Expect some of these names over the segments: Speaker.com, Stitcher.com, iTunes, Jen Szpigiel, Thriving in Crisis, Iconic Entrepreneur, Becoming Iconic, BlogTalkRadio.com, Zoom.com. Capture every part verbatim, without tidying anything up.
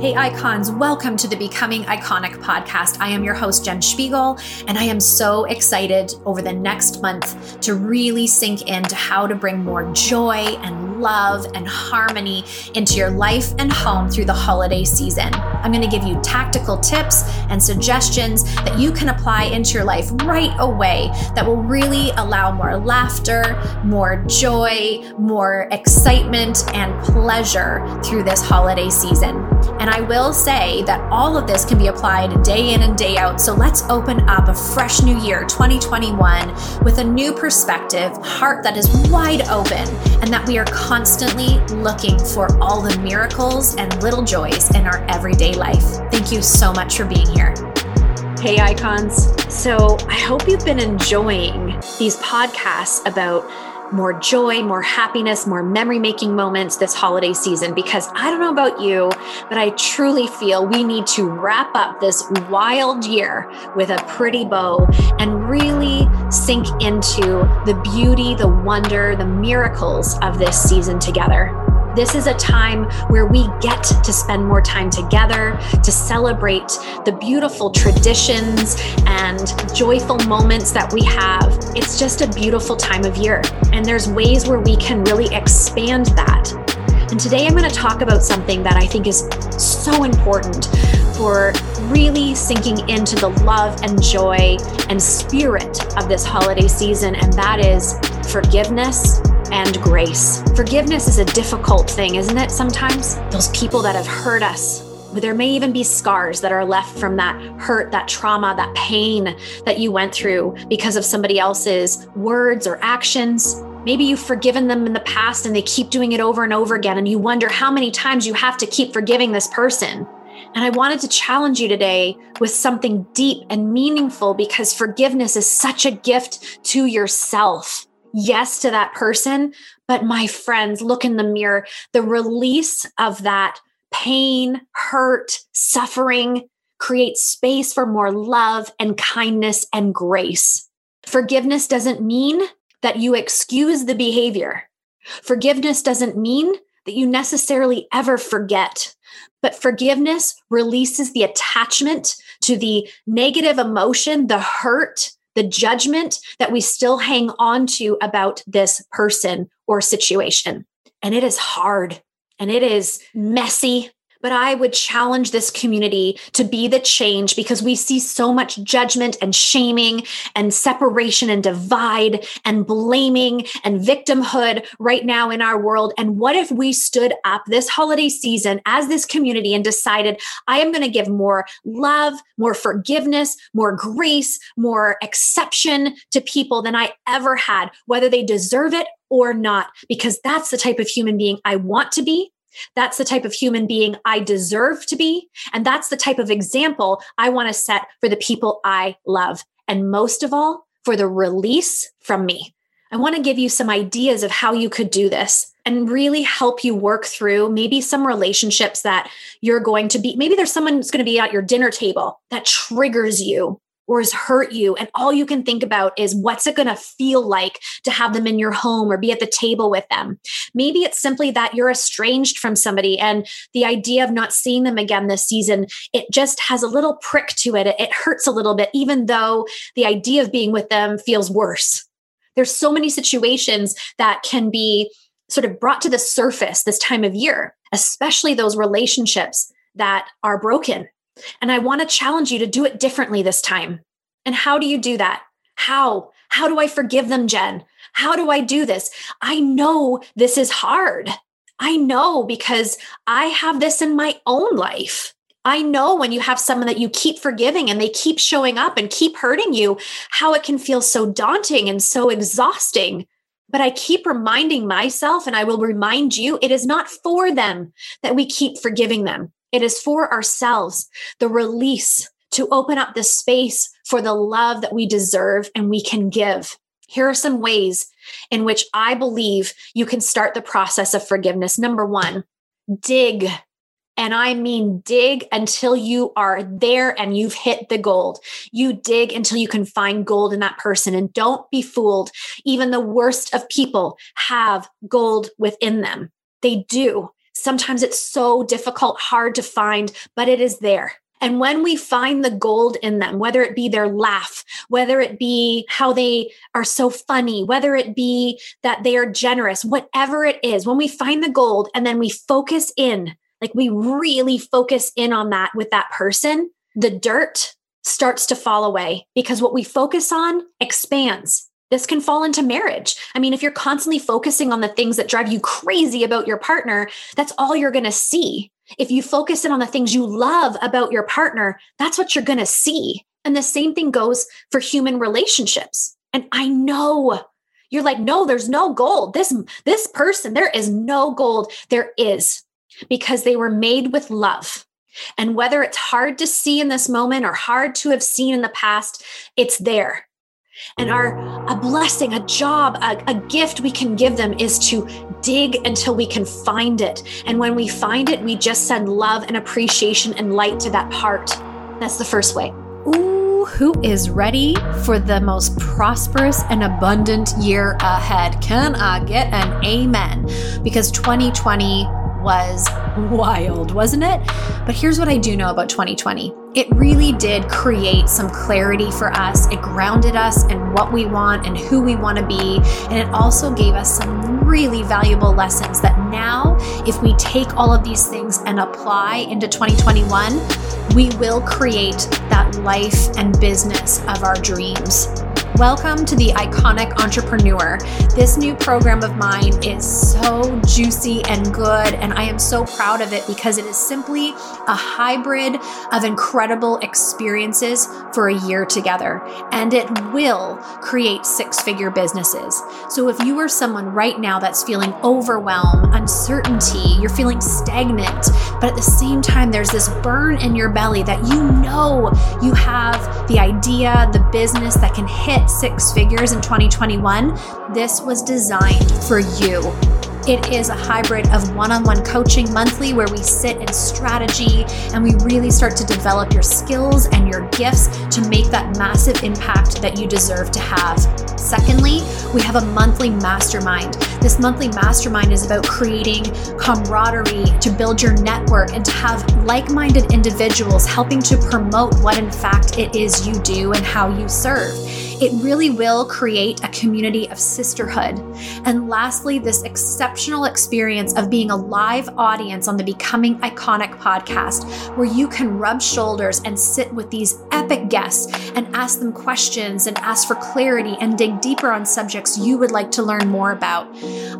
Hey Icons, welcome to the Becoming Iconic podcast. I am your host, Jen Szpigiel, and I am so excited over the next month to really sink into how to bring more joy and love and harmony into your life and home through the holiday season. I'm going to give you tactical tips and suggestions that you can apply into your life right away that will really allow more laughter, more joy, more excitement, and pleasure through this holiday season. And I will say that all of this can be applied day in and day out. So let's open up a fresh new year, twenty twenty-one, with a new perspective, heart that is wide open, and that we are constantly looking for all the miracles and little joys in our everyday life. Thank you so much for being here. Hey Icons. So I hope you've been enjoying these podcasts about more joy, more happiness, more memory-making moments this holiday season, because I don't know about you, but I truly feel we need to wrap up this wild year with a pretty bow and really sink into the beauty, the wonder, the miracles of this season together. This is a time where we get to spend more time together, to celebrate the beautiful traditions and joyful moments that we have. It's just a beautiful time of year, and there's ways where we can really expand that. And today I'm going to talk about something that I think is so important for really sinking into the love and joy and spirit of this holiday season, and that is forgiveness and grace. Forgiveness is a difficult thing, isn't it? Sometimes those people that have hurt us, there may even be scars that are left from that hurt, that trauma, that pain that you went through because of somebody else's words or actions. Maybe you've forgiven them in the past and they keep doing it over and over again, and you wonder how many times you have to keep forgiving this person. And I wanted to challenge you today with something deep and meaningful, because forgiveness is such a gift to yourself. Yes to that person, but my friends, look in the mirror. The release of that pain, hurt, suffering creates space for more love and kindness and grace. Forgiveness doesn't mean that you excuse the behavior. Forgiveness doesn't mean that you necessarily ever forget. But forgiveness releases the attachment to the negative emotion, the hurt, the judgment that we still hang on to about this person or situation. And it is hard and it is messy, but I would challenge this community to be the change, because we see so much judgment and shaming and separation and divide and blaming and victimhood right now in our world. And what if we stood up this holiday season as this community and decided, I am going to give more love, more forgiveness, more grace, more exception to people than I ever had, whether they deserve it or not, because that's the type of human being I want to be. That's the type of human being I deserve to be. And that's the type of example I want to set for the people I love. And most of all, for the release from me. I want to give you some ideas of how you could do this and really help you work through maybe some relationships that you're going to be, maybe there's someone that's going to be at your dinner table that triggers you or has hurt you. And all you can think about is, what's it going to feel like to have them in your home or be at the table with them? Maybe it's simply that you're estranged from somebody, and the idea of not seeing them again this season, it just has a little prick to it. It hurts a little bit, even though the idea of being with them feels worse. There's so many situations that can be sort of brought to the surface this time of year, especially those relationships that are broken. And I want to challenge you to do it differently this time. And how do you do that? How? How do I forgive them, Jen? How do I do this? I know this is hard. I know, because I have this in my own life. I know when you have someone that you keep forgiving and they keep showing up and keep hurting you, how it can feel so daunting and so exhausting. But I keep reminding myself, and I will remind you, it is not for them that we keep forgiving them. It is for ourselves, the release, to open up the space for the love that we deserve and we can give. Here are some ways in which I believe you can start the process of forgiveness. Number one, dig. And I mean dig until you are there and you've hit the gold. You dig until you can find gold in that person. And don't be fooled. Even the worst of people have gold within them. They do. Sometimes it's so difficult, hard to find, but it is there. And when we find the gold in them, whether it be their laugh, whether it be how they are so funny, whether it be that they are generous, whatever it is, when we find the gold and then we focus in, like we really focus in on that with that person, the dirt starts to fall away because what we focus on expands. This can fall into marriage. I mean, if you're constantly focusing on the things that drive you crazy about your partner, that's all you're going to see. If you focus in on the things you love about your partner, that's what you're going to see. And the same thing goes for human relationships. And I know you're like, no, there's no gold. This, this person, there is no gold. There is, because they were made with love. And whether it's hard to see in this moment or hard to have seen in the past, it's there. And our a blessing, a job, a, a gift we can give them is to dig until we can find it. And when we find it, we just send love and appreciation and light to that part. That's the first way. Ooh, who is ready for the most prosperous and abundant year ahead? Can I get an amen? Because twenty twenty was wild, wasn't it? But here's what I do know about twenty twenty. It really did create some clarity for us. It grounded us in what we want and who we want to be. And it also gave us some really valuable lessons that now, if we take all of these things and apply into twenty twenty-one, we will create that life and business of our dreams. Welcome to the Iconic Entrepreneur. This new program of mine is so juicy and good, and I am so proud of it because it is simply a hybrid of incredible experiences for a year together, and it will create six-figure businesses. So if you are someone right now that's feeling overwhelm, uncertainty, you're feeling stagnant, but at the same time, there's this burn in your belly that you know you have the idea, the business that can hit six figures in twenty twenty-one, this was designed for you. It is a hybrid of one-on-one coaching monthly where we sit in strategy and we really start to develop your skills and your gifts to make that massive impact that you deserve to have. Secondly, we have a monthly mastermind. This monthly mastermind is about creating camaraderie, to build your network, and to have like-minded individuals helping to promote what in fact it is you do and how you serve. It really will create a community of sisterhood. And lastly, this exceptional experience of being a live audience on the Becoming Iconic podcast, where you can rub shoulders and sit with these epic guests and ask them questions and ask for clarity and dig deeper on subjects you would like to learn more about.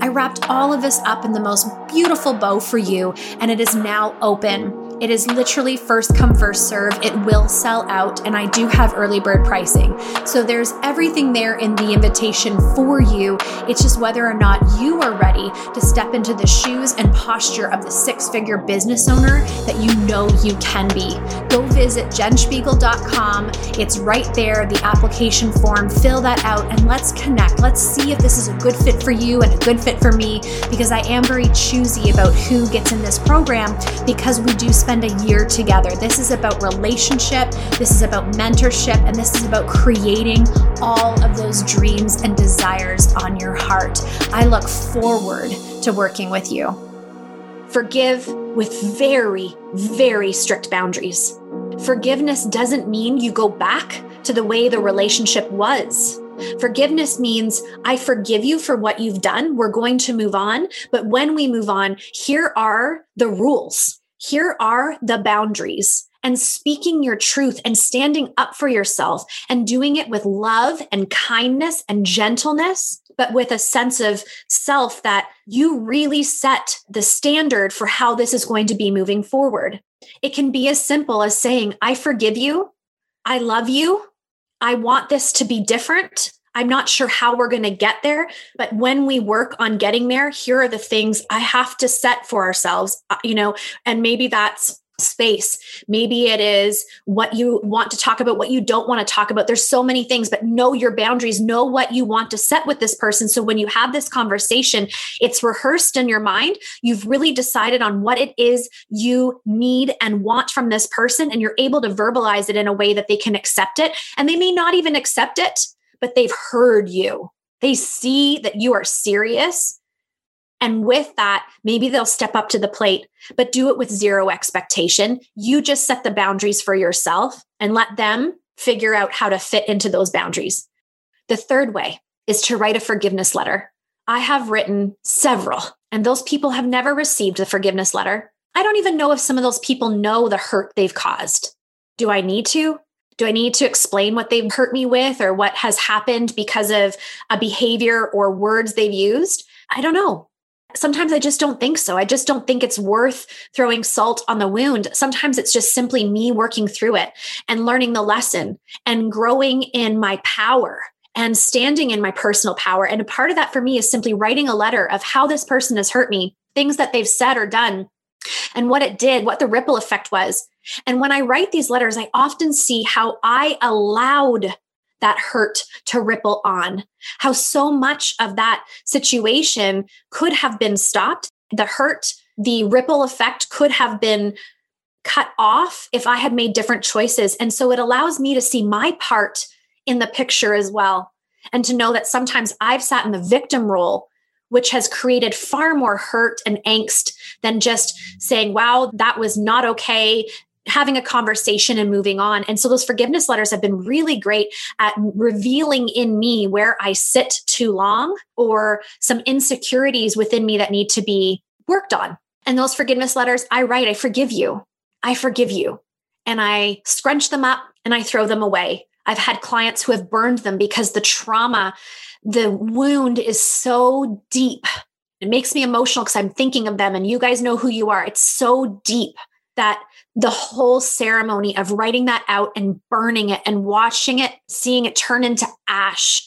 I wrapped all of this up in the most beautiful bow for you, and it is now open. It is literally first come, first serve. It will sell out, and I do have early bird pricing. So there's everything there in the invitation for you. It's just whether or not you are ready to step into the shoes and posture of the six-figure business owner that you know you can be. Go visit jen spiegel dot com. It's right there, the application form. Fill that out and let's connect. Let's see if this is a good fit for you and a good fit for me, because I am very choosy about who gets in this program, because we do spend a year together. This is about relationship, this is about mentorship, and this is about creating all of those dreams and desires on your heart. I look forward to working with you. Forgive with very, very strict boundaries. Forgiveness doesn't mean you go back to the way the relationship was. Forgiveness means I forgive you for what you've done. We're going to move on. But when we move on, here are the rules. Here are the boundaries, and speaking your truth and standing up for yourself and doing it with love and kindness and gentleness, but with a sense of self that you really set the standard for how this is going to be moving forward. It can be as simple as saying, I forgive you. I love you. I want this to be different. I'm not sure how we're going to get there, but when we work on getting there, here are the things I have to set for ourselves, you know, and maybe that's space. Maybe it is what you want to talk about, what you don't want to talk about. There's so many things, but know your boundaries, know what you want to set with this person. So when you have this conversation, it's rehearsed in your mind. You've really decided on what it is you need and want from this person, and you're able to verbalize it in a way that they can accept it. And they may not even accept it, but they've heard you. They see that you are serious. And with that, maybe they'll step up to the plate, but do it with zero expectation. You just set the boundaries for yourself and let them figure out how to fit into those boundaries. The third way is to write a forgiveness letter. I have written several, and those people have never received the forgiveness letter. I don't even know if some of those people know the hurt they've caused. Do I need to? Do I need to explain what they've hurt me with or what has happened because of a behavior or words they've used? I don't know. Sometimes I just don't think so. I just don't think it's worth throwing salt on the wound. Sometimes it's just simply me working through it and learning the lesson and growing in my power and standing in my personal power. And a part of that for me is simply writing a letter of how this person has hurt me, things that they've said or done, and what it did, what the ripple effect was. And when I write these letters, I often see how I allowed that hurt to ripple on, how so much of that situation could have been stopped. The hurt, the ripple effect could have been cut off if I had made different choices. And so it allows me to see my part in the picture as well. And to know that sometimes I've sat in the victim role, which has created far more hurt and angst than just saying, wow, that was not okay, having a conversation and moving on. And so those forgiveness letters have been really great at revealing in me where I sit too long or some insecurities within me that need to be worked on. And those forgiveness letters, I write, I forgive you, I forgive you. And I scrunch them up and I throw them away. I've had clients who have burned them because the trauma, the wound is so deep. It makes me emotional because I'm thinking of them, and you guys know who you are. It's so deep that the whole ceremony of writing that out and burning it and watching it, seeing it turn into ash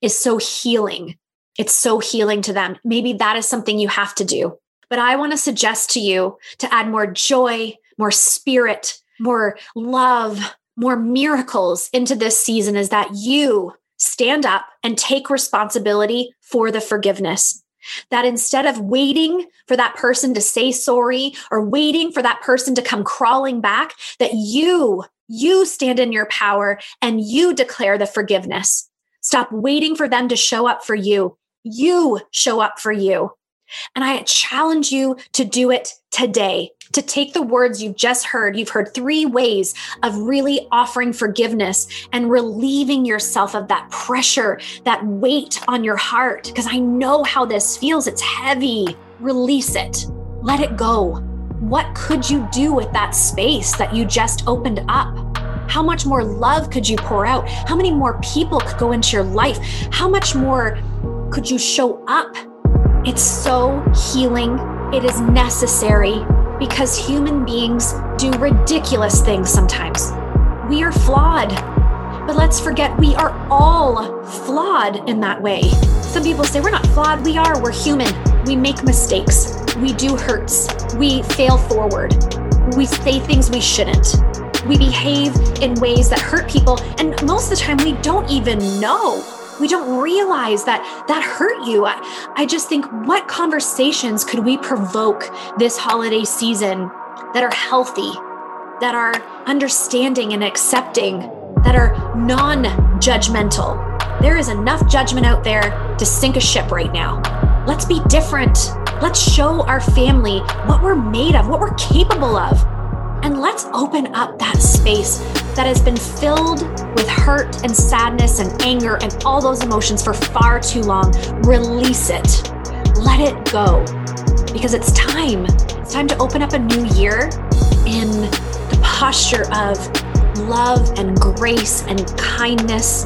is so healing. It's so healing to them. Maybe that is something you have to do. But I want to suggest to you to add more joy, more spirit, more love, more miracles into this season is that you stand up and take responsibility for the forgiveness. That instead of waiting for that person to say sorry or waiting for that person to come crawling back, that you, you stand in your power and you declare the forgiveness. Stop waiting for them to show up for you. You show up for you. And I challenge you to do it today, to take the words you've just heard. You've heard three ways of really offering forgiveness and relieving yourself of that pressure, that weight on your heart, because I know how this feels. It's heavy. Release it. Let it go. What could you do with that space that you just opened up? How much more love could you pour out? How many more people could go into your life? How much more could you show up? It's so healing. It is necessary because human beings do ridiculous things sometimes. We are flawed, but let's forget we are all flawed in that way. Some people say we're not flawed. We are. We're human. We make mistakes. We do hurts. We fail forward. We say things we shouldn't. We behave in ways that hurt people. And most of the time we don't even know. We don't realize that that hurt you. I, I just think, what conversations could we provoke this holiday season that are healthy, that are understanding and accepting, that are non-judgmental? There is enough judgment out there to sink a ship right now. Let's be different. Let's show our family what we're made of, what we're capable of. And let's open up that space that has been filled with hurt and sadness and anger and all those emotions for far too long. Release it. Let it go. Because it's time. It's time to open up a new year in the posture of love and grace and kindness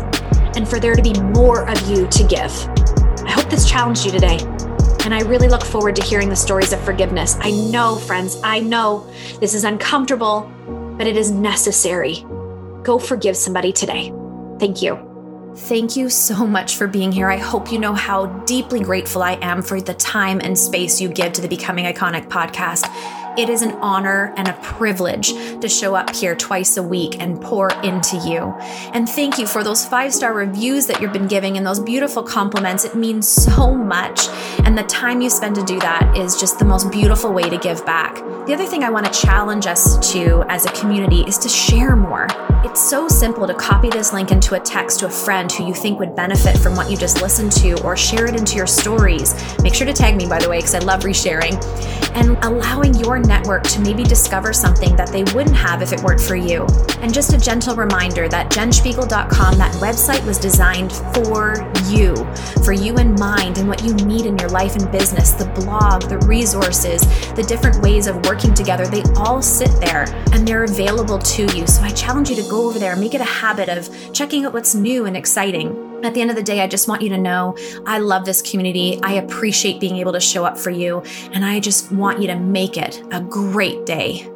and for there to be more of you to give. I hope this challenged you today. And I really look forward to hearing the stories of forgiveness. I know, friends, I know this is uncomfortable, but it is necessary. Go forgive somebody today. Thank you. Thank you so much for being here. I hope you know how deeply grateful I am for the time and space you give to the Becoming Iconic podcast. It is an honor and a privilege to show up here twice a week and pour into you. And thank you for those five-star reviews that you've been giving and those beautiful compliments. It means so much. And the time you spend to do that is just the most beautiful way to give back. The other thing I want to challenge us to as a community is to share more. It's so simple to copy this link into a text to a friend who you think would benefit from what you just listened to, or share it into your stories. Make sure to tag me, by the way, because I love resharing. And allowing your network to maybe discover something that they wouldn't have if it weren't for you. And just a gentle reminder that jen spiegel dot com, that website was designed for you, for you in mind and what you need in your life and business. The blog, the resources, the different ways of working together, they all sit there and they're available to you. So I challenge you to go over there and make it a habit of checking out what's new and exciting. At the end of the day, I just want you to know I love this community. I appreciate being able to show up for you, and I just want you to make it a great day.